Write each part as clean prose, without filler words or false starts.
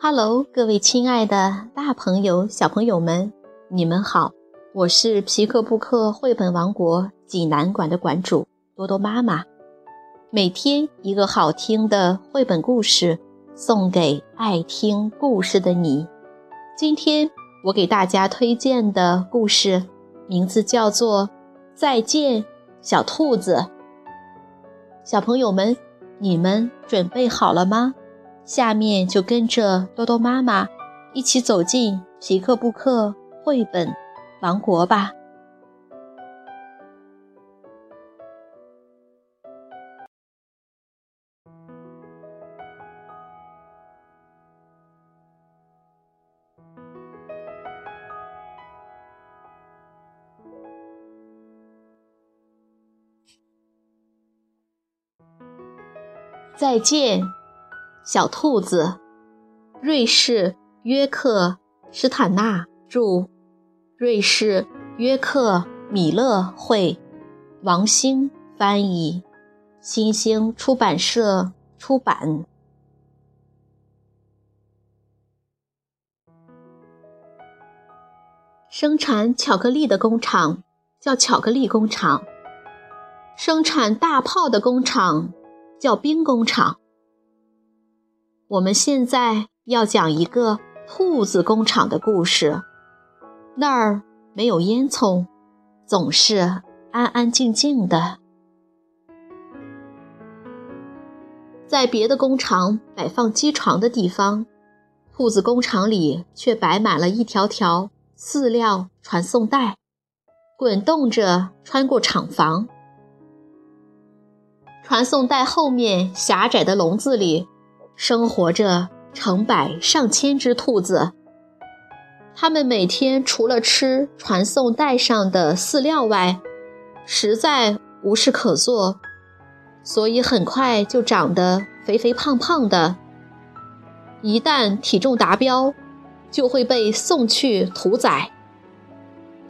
Hello， 各位亲爱的大朋友、小朋友们，你们好，我是皮克布克绘本王国济南馆的馆主多多妈妈。每天一个好听的绘本故事，送给爱听故事的你。今天我给大家推荐的故事，名字叫做《再见，小兔子》。小朋友们，你们准备好了吗？下面就跟着多多妈妈一起走进皮克布克绘本王国吧。再见，小兔子，瑞士约克施坦纳著，瑞士约克米勒绘，王星翻译，新星出版社出版。生产巧克力的工厂叫巧克力工厂，生产大炮的工厂叫兵工厂。我们现在要讲一个兔子工厂的故事。那儿没有烟囱，总是安安静静的。在别的工厂摆放机床的地方，兔子工厂里却摆满了一条条饲料传送带，滚动着穿过厂房。传送带后面狭窄的笼子里生活着成百上千只兔子，它们每天除了吃传送带上的饲料外，实在无事可做，所以很快就长得肥肥胖胖的。一旦体重达标，就会被送去屠宰。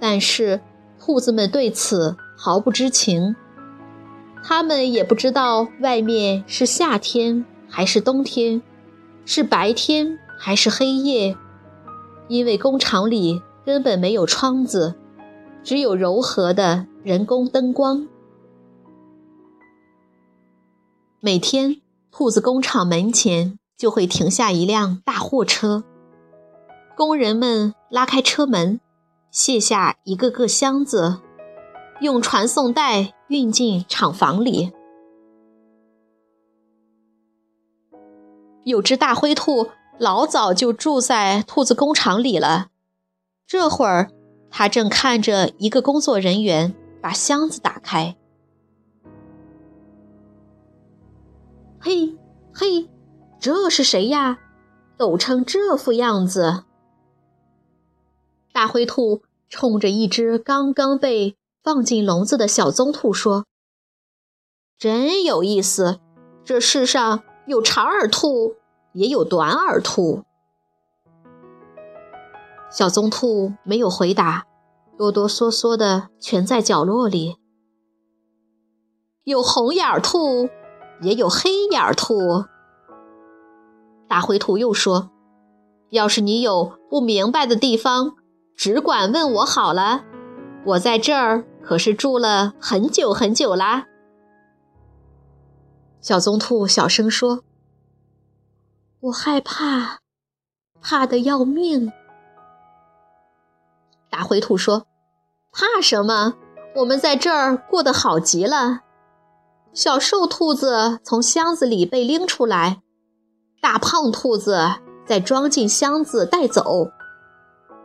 但是兔子们对此毫不知情，它们也不知道外面是夏天还是冬天，是白天还是黑夜，因为工厂里根本没有窗子，只有柔和的人工灯光。每天兔子工厂门前就会停下一辆大货车，工人们拉开车门，卸下一个个箱子，用传送带运进厂房里。有只大灰兔老早就住在兔子工厂里了，这会儿它正看着一个工作人员把箱子打开。嘿嘿，这是谁呀？抖成这副样子。大灰兔冲着一只刚刚被放进笼子的小棕兔说，真有意思，这世上有长耳兔也有短耳兔。小棕兔没有回答，哆哆嗦嗦地蜷在角落里。有红眼兔也有黑眼兔。大灰兔又说，要是你有不明白的地方，只管问我好了，我在这儿可是住了很久很久啦。小棕兔小声说，我害怕，怕得要命。大灰兔说，怕什么？我们在这儿过得好极了。小瘦兔子从箱子里被拎出来，大胖兔子再装进箱子带走。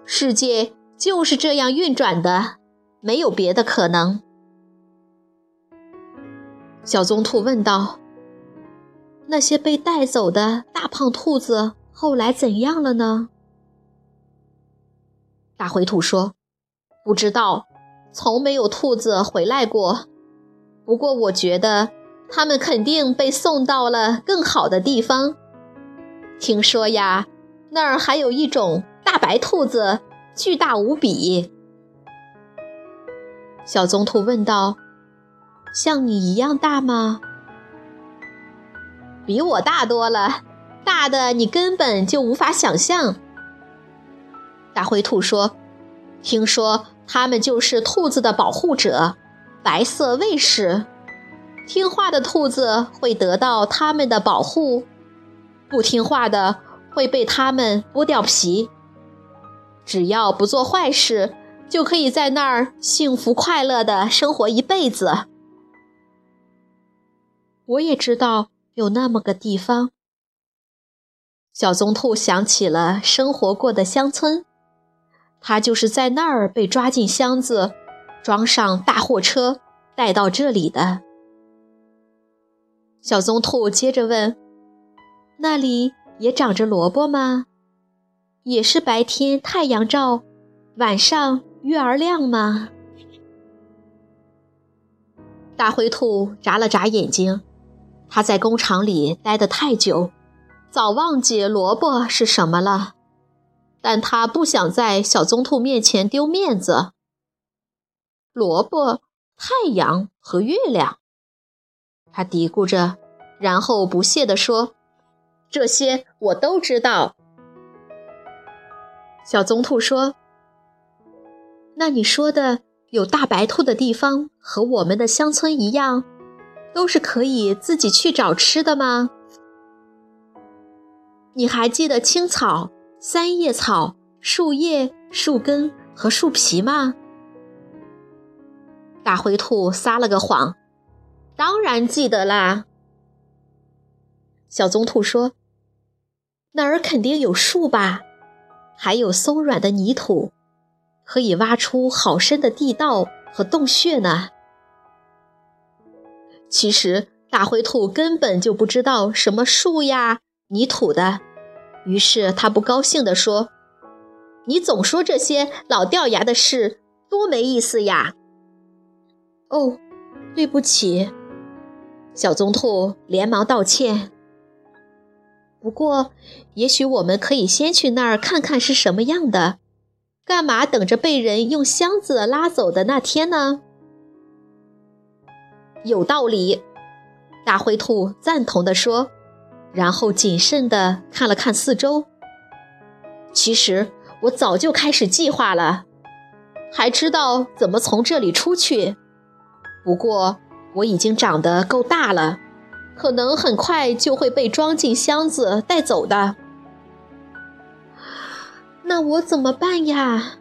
世界就是这样运转的，没有别的可能。小棕兔问道，那些被带走的大胖兔子后来怎样了呢？大灰兔说，不知道，从没有兔子回来过，不过我觉得他们肯定被送到了更好的地方。听说呀，那儿还有一种大白兔子，巨大无比。小棕兔问道，像你一样大吗？比我大多了，大的你根本就无法想象。大灰兔说，听说它们就是兔子的保护者，白色卫士。听话的兔子会得到它们的保护，不听话的会被它们剥掉皮。只要不做坏事，就可以在那儿幸福快乐地生活一辈子。我也知道有那么个地方。小棕兔想起了生活过的乡村，它就是在那儿被抓进箱子，装上大货车，带到这里的。小棕兔接着问，那里也长着萝卜吗？也是白天太阳照，晚上月儿亮吗？大灰兔眨了眨眼睛，他在工厂里待得太久，早忘记萝卜是什么了。但他不想在小棕兔面前丢面子。萝卜、太阳和月亮，他嘀咕着，然后不屑地说，这些我都知道。小棕兔说，那你说的有大白兔的地方和我们的乡村一样，都是可以自己去找吃的吗？你还记得青草、三叶草、树叶、树根和树皮吗？大灰兔撒了个谎，当然记得啦。小棕兔说，那儿肯定有树吧，还有松软的泥土，可以挖出好深的地道和洞穴呢。其实大灰兔根本就不知道什么树呀、泥土的，于是他不高兴地说，你总说这些老掉牙的事，多没意思呀。哦，对不起。小棕兔连忙道歉。不过也许我们可以先去那儿看看是什么样的，干嘛等着被人用箱子拉走的那天呢？有道理，大灰兔赞同地说，然后谨慎地看了看四周。其实我早就开始计划了，还知道怎么从这里出去。不过我已经长得够大了，可能很快就会被装进箱子带走的。那我怎么办呀？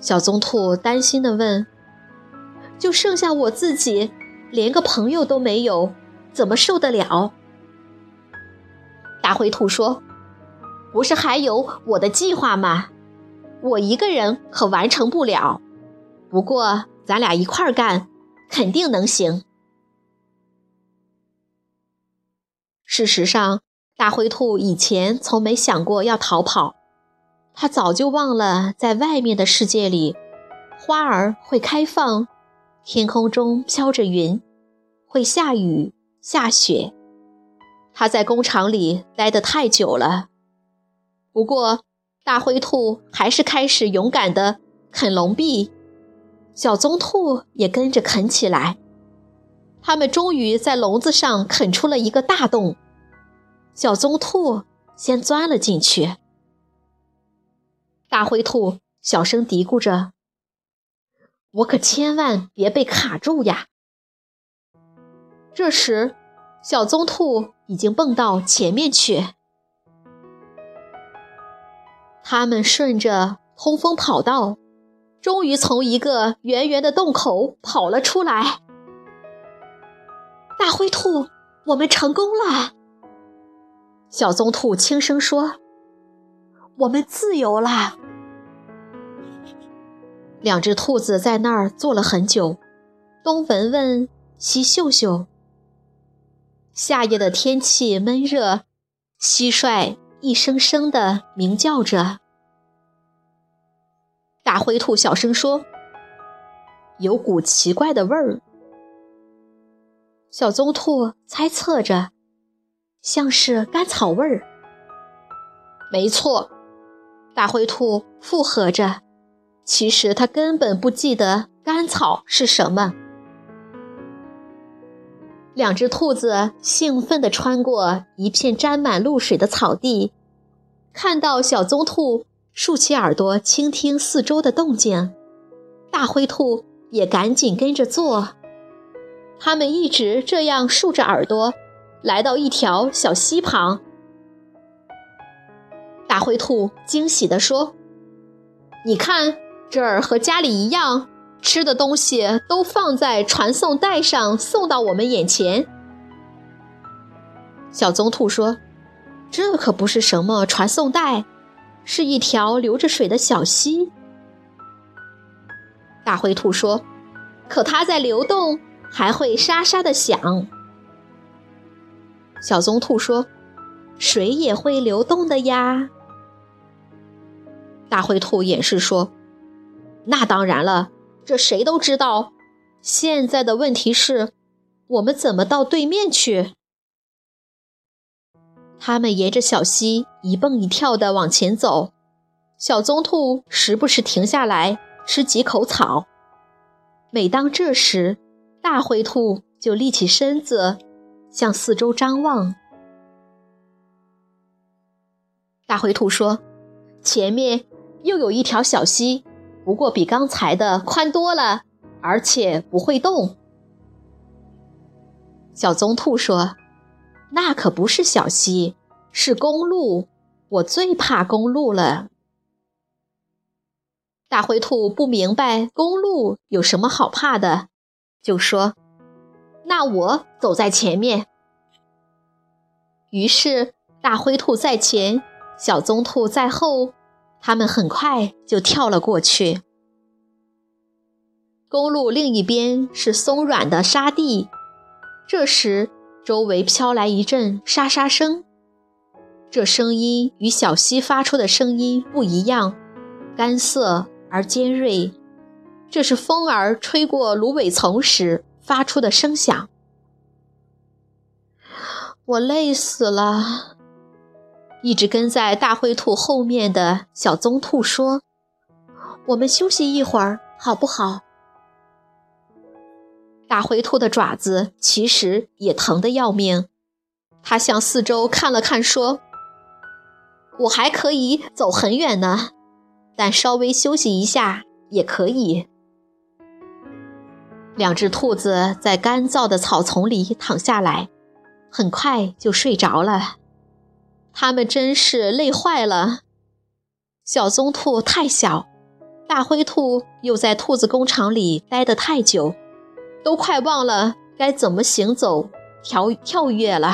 小棕兔担心地问。就剩下我自己，连个朋友都没有，怎么受得了？大灰兔说，不是还有我的计划吗？我一个人可完成不了，不过咱俩一块儿干，肯定能行。事实上，大灰兔以前从没想过要逃跑，他早就忘了在外面的世界里，花儿会开放，天空中飘着云，会下雨下雪。他在工厂里待得太久了。不过大灰兔还是开始勇敢地啃笼壁，小棕兔也跟着啃起来。他们终于在笼子上啃出了一个大洞，小棕兔先钻了进去。大灰兔小声嘀咕着，我可千万别被卡住呀。这时小棕兔已经蹦到前面去。他们顺着通风跑道，终于从一个圆圆的洞口跑了出来。大灰兔，我们成功了！小棕兔轻声说，我们自由啦！两只兔子在那儿坐了很久，东闻闻，西嗅嗅。夏夜的天气闷热，蟋蟀一声声地鸣叫着。大灰兔小声说，有股奇怪的味儿。小棕兔猜测着，像是甘草味儿。没错，大灰兔附和着，其实他根本不记得甘草是什么。两只兔子兴奋地穿过一片沾满露水的草地，看到小棕兔竖起耳朵倾听四周的动静，大灰兔也赶紧跟着做。他们一直这样竖着耳朵，来到一条小溪旁。大灰兔惊喜地说：“你看，这儿和家里一样，吃的东西都放在传送带上送到我们眼前。”小棕兔说：“这可不是什么传送带，是一条流着水的小溪。”大灰兔说：“可它在流动，还会沙沙地响。”小棕兔说：“水也会流动的呀。”大灰兔也是说：“那当然了，这谁都知道。现在的问题是，我们怎么到对面去？”他们沿着小溪一蹦一跳地往前走，小棕兔时不时停下来吃几口草。每当这时，大灰兔就立起身子，向四周张望。大灰兔说：“前面又有一条小溪，不过比刚才的宽多了，而且不会动。”小棕兔说：“那可不是小溪，是公路，我最怕公路了。”大灰兔不明白公路有什么好怕的，就说：“那我走在前面。”于是大灰兔在前，小棕兔在后，他们很快就跳了过去。公路另一边是松软的沙地，这时周围飘来一阵沙沙声，这声音与小溪发出的声音不一样，干涩而尖锐，这是风儿吹过芦苇丛时发出的声响。我累死了，一直跟在大灰兔后面的小棕兔说：“我们休息一会儿好不好？”大灰兔的爪子其实也疼得要命，它向四周看了看说：“我还可以走很远呢，但稍微休息一下也可以。”两只兔子在干燥的草丛里躺下来，很快就睡着了。它们真是累坏了。小棕兔太小，大灰兔又在兔子工厂里待得太久，都快忘了该怎么行走、跳跃了。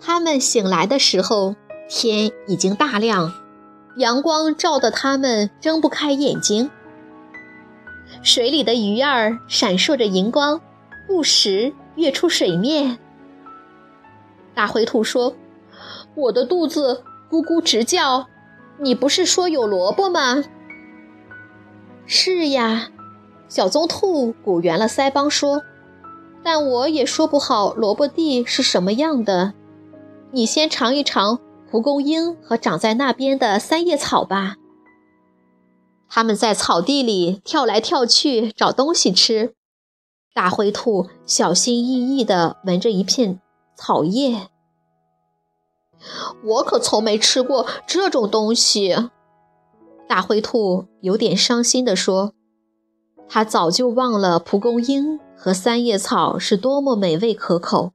他们醒来的时候，天已经大亮，阳光照得他们睁不开眼睛。水里的鱼儿闪烁着银光，不时跃出水面。大灰兔说：“我的肚子咕咕直叫，你不是说有萝卜吗？”“是呀。”小棕兔鼓圆了腮帮说，“但我也说不好萝卜地是什么样的，你先尝一尝蒲公英和长在那边的三叶草吧。”他们在草地里跳来跳去找东西吃，大灰兔小心翼翼地闻着一片草叶。“我可从没吃过这种东西。”大灰兔有点伤心地说，他早就忘了蒲公英和三叶草是多么美味可口。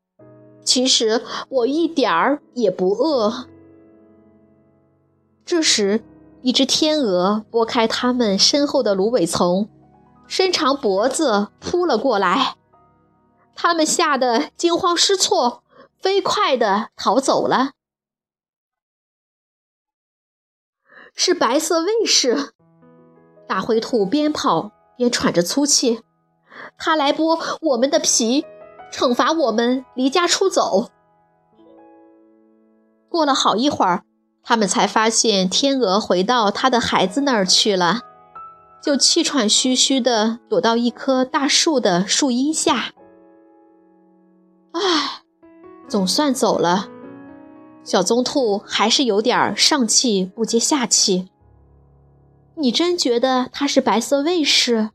“其实我一点儿也不饿。”这时，一只天鹅拨开他们身后的芦苇丛，伸长脖子扑了过来。他们吓得惊慌失措，飞快地逃走了。“是白色卫士！”大灰兔边跑边喘着粗气，“他来剥我们的皮，惩罚我们离家出走。”过了好一会儿，他们才发现天鹅回到他的孩子那儿去了，就气喘吁吁地躲到一棵大树的树荫下。“唉，总算走了。”小棕兔还是有点上气不接下气。“你真觉得他是白色卫士？”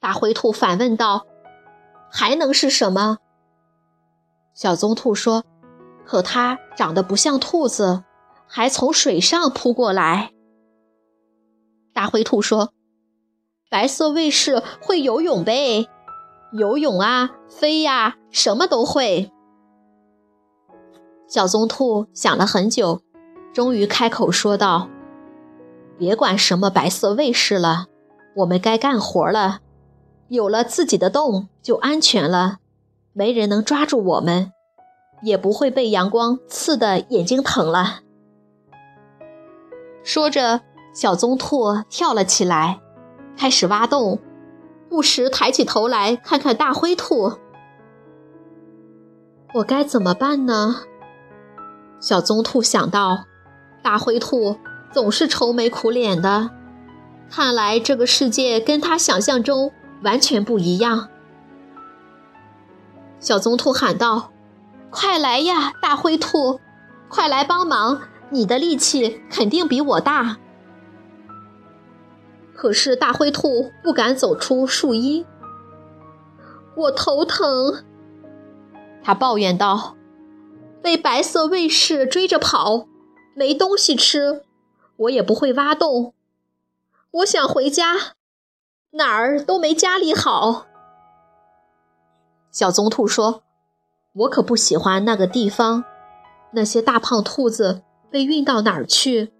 大灰兔反问道：“还能是什么？”小棕兔说：“可它长得不像兔子，还从水上扑过来。”大灰兔说：“白色卫士会游泳呗，游泳啊，飞呀，什么都会。”小棕兔想了很久，终于开口说道：“别管什么白色卫士了，我们该干活了。有了自己的洞就安全了，没人能抓住我们，也不会被阳光刺得眼睛疼了。”说着，小棕兔跳了起来，开始挖洞，不时抬起头来看看大灰兔。“我该怎么办呢？”小棕兔想到，大灰兔总是愁眉苦脸的，看来这个世界跟他想象中完全不一样。小棕兔喊道：“快来呀，大灰兔，快来帮忙，你的力气肯定比我大。”可是大灰兔不敢走出树荫。“我头疼。”他抱怨道。“被白色卫士追着跑，没东西吃，我也不会挖洞，我想回家，哪儿都没家里好。”小棕兔说：“我可不喜欢那个地方，那些大胖兔子被运到哪儿去，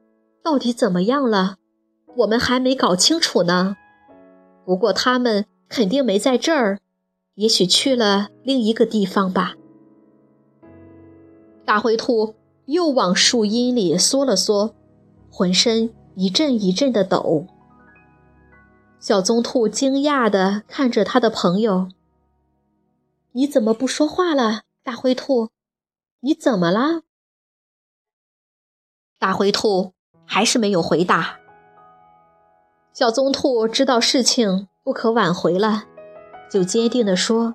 到底怎么样了，我们还没搞清楚呢。不过他们肯定没在这儿，也许去了另一个地方吧。”大灰兔又往树荫里缩了缩，浑身一阵一阵的抖。小棕兔惊讶地看着他的朋友：“你怎么不说话了，大灰兔？你怎么了？”大灰兔还是没有回答。小棕兔知道事情不可挽回了，就坚定地说：“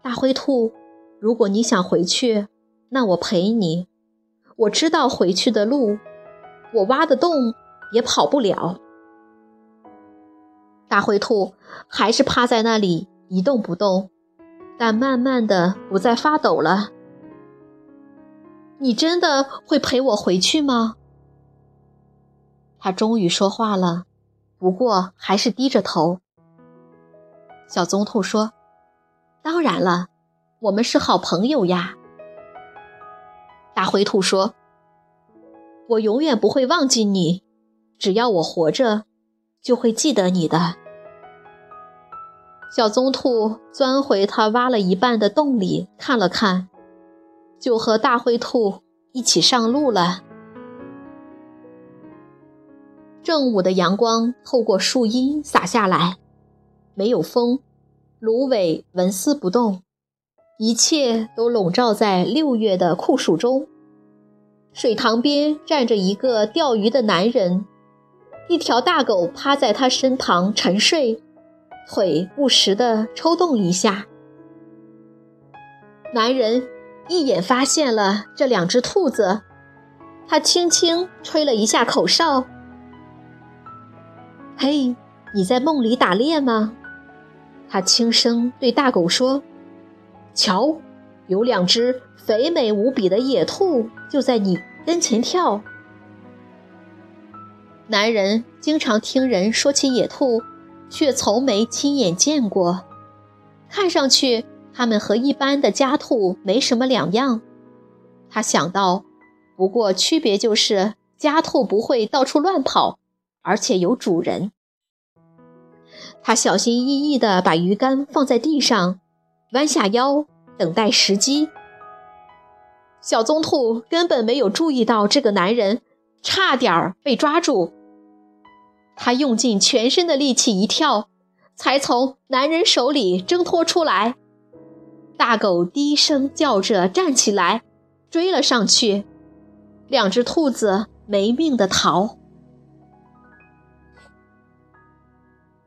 大灰兔，如果你想回去，那我陪你，我知道回去的路，我挖的洞也跑不了。”大灰兔还是趴在那里一动不动，但慢慢的不再发抖了。“你真的会陪我回去吗？”他终于说话了，不过还是低着头。小棕兔说：“当然了，我们是好朋友呀。”大灰兔说：“我永远不会忘记你，只要我活着，就会记得你的。”小棕兔钻回他挖了一半的洞里看了看，就和大灰兔一起上路了。正午的阳光透过树荫洒下来，没有风，芦苇纹丝不动。一切都笼罩在6月的酷暑中。水塘边站着一个钓鱼的男人，一条大狗趴在他身旁沉睡，腿不时地抽动一下。男人一眼发现了这两只兔子，他轻轻吹了一下口哨：“嘿，你在梦里打猎吗？”他轻声对大狗说：“瞧，有两只肥美无比的野兔就在你跟前跳。”男人经常听人说起野兔，却从没亲眼见过。看上去，它们和一般的家兔没什么两样。他想到，不过区别就是家兔不会到处乱跑，而且有主人。他小心翼翼地把鱼竿放在地上，弯下腰等待时机。小棕兔根本没有注意到这个男人，差点被抓住。他用尽全身的力气一跳，才从男人手里挣脱出来。大狗低声叫着站起来，追了上去。两只兔子没命地逃。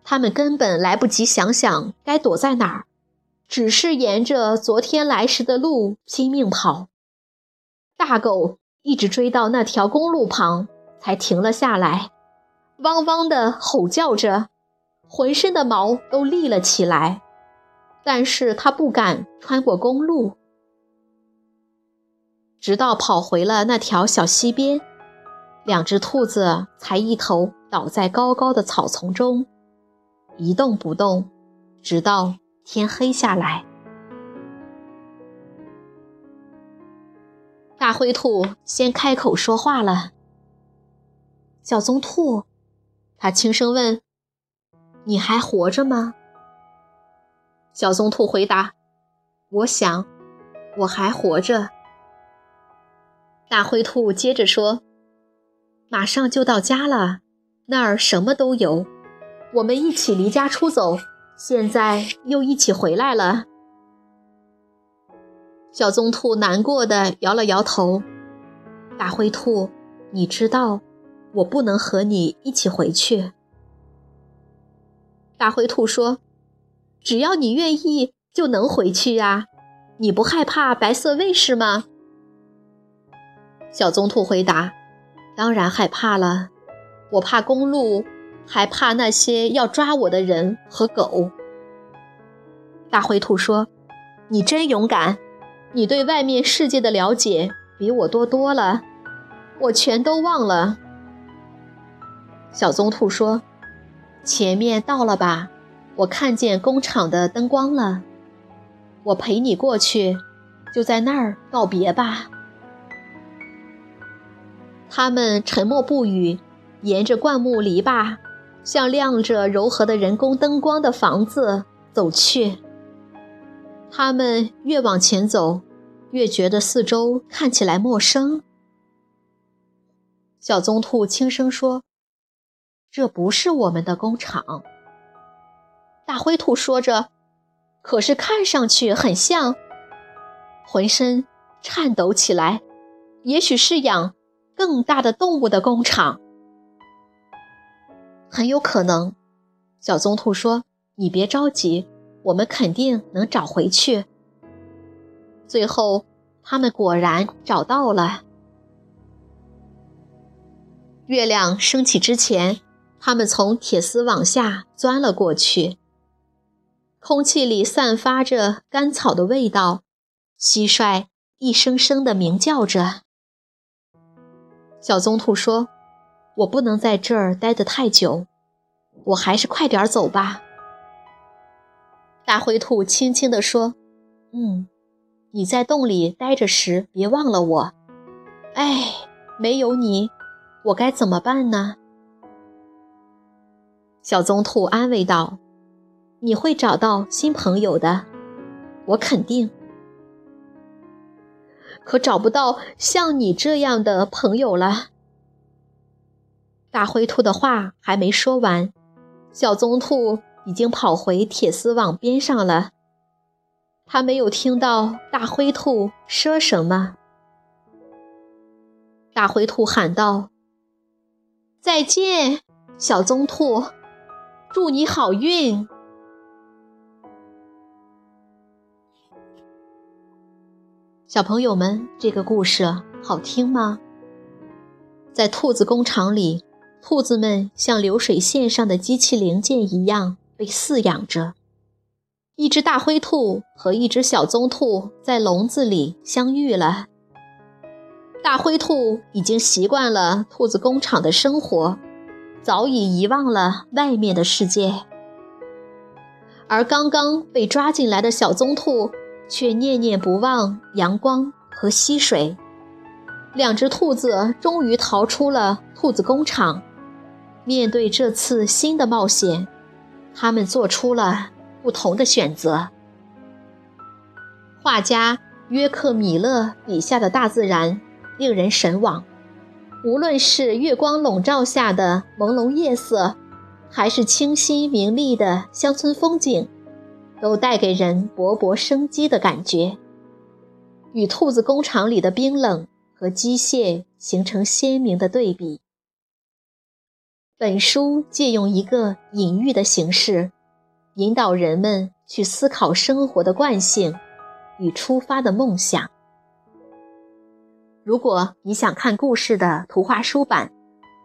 他们根本来不及想想该躲在哪儿，只是沿着昨天来时的路拼命跑。大狗一直追到那条公路旁才停了下来，汪汪地吼叫着，浑身的毛都立了起来，但是他不敢穿过公路，直到跑回了那条小溪边，两只兔子才一头倒在高高的草丛中，一动不动，直到天黑下来。大灰兔先开口说话了：“小棕兔，”他轻声问，“你还活着吗？”小棕兔回答：“我想，我还活着。”大灰兔接着说：“马上就到家了，那儿什么都有，我们一起离家出走，现在又一起回来了。”小棕兔难过地摇了摇头：“大灰兔，你知道，我不能和你一起回去。”大灰兔说：“只要你愿意，就能回去呀，你不害怕白色卫士吗？”小棕兔回答：“当然害怕了，我怕公路，还怕那些要抓我的人和狗。”大灰兔说：“你真勇敢，你对外面世界的了解比我多多了，我全都忘了。”小棕兔说：“前面到了吧，我看见工厂的灯光了，我陪你过去，就在那儿告别吧。”他们沉默不语，沿着灌木篱笆，向亮着柔和的人工灯光的房子走去。他们越往前走，越觉得四周看起来陌生。小棕兔轻声说：“这不是我们的工厂。”大灰兔说着：“可是看上去很像。”浑身颤抖起来，也许是养更大的动物的工厂，很有可能。小棕兔说：“你别着急，我们肯定能找回去。”最后他们果然找到了。月亮升起之前，他们从铁丝网下钻了过去，空气里散发着干草的味道，蟋蟀一声声地鸣叫着。小棕兔说：“我不能在这儿待得太久，我还是快点走吧。”大灰兔轻轻地说：“你在洞里待着时别忘了我。哎，没有你，我该怎么办呢？”小棕兔安慰道：“你会找到新朋友的，我肯定。”可找不到像你这样的朋友了。大灰兔的话还没说完，小棕兔已经跑回铁丝网边上了。他没有听到大灰兔说什么。大灰兔喊道：“再见，小棕兔，祝你好运。” (小朋友们，这个故事好听吗？在兔子工厂里，兔子们像流水线上的机器零件一样被饲养着。一只大灰兔和一只小棕兔在笼子里相遇了。大灰兔已经习惯了兔子工厂的生活，早已遗忘了外面的世界。而刚刚被抓进来的小棕兔却念念不忘阳光和溪水。两只兔子终于逃出了兔子工厂，面对这次新的冒险，他们做出了不同的选择。画家约克·米勒笔下的大自然令人神往，无论是月光笼罩下的朦胧夜色，还是清晰明丽的乡村风景，都带给人勃勃生机的感觉，与兔子工厂里的冰冷和机械形成鲜明的对比。本书借用一个隐喻的形式，引导人们去思考生活的惯性与出发的梦想。如果你想看故事的图画书版，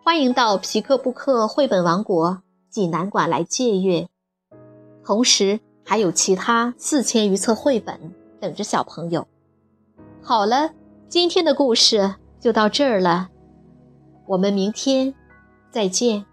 欢迎到皮克布克绘本王国济南馆来借阅，同时还有其他4000余册绘本等着小朋友。好了，今天的故事就到这儿了，我们明天再见。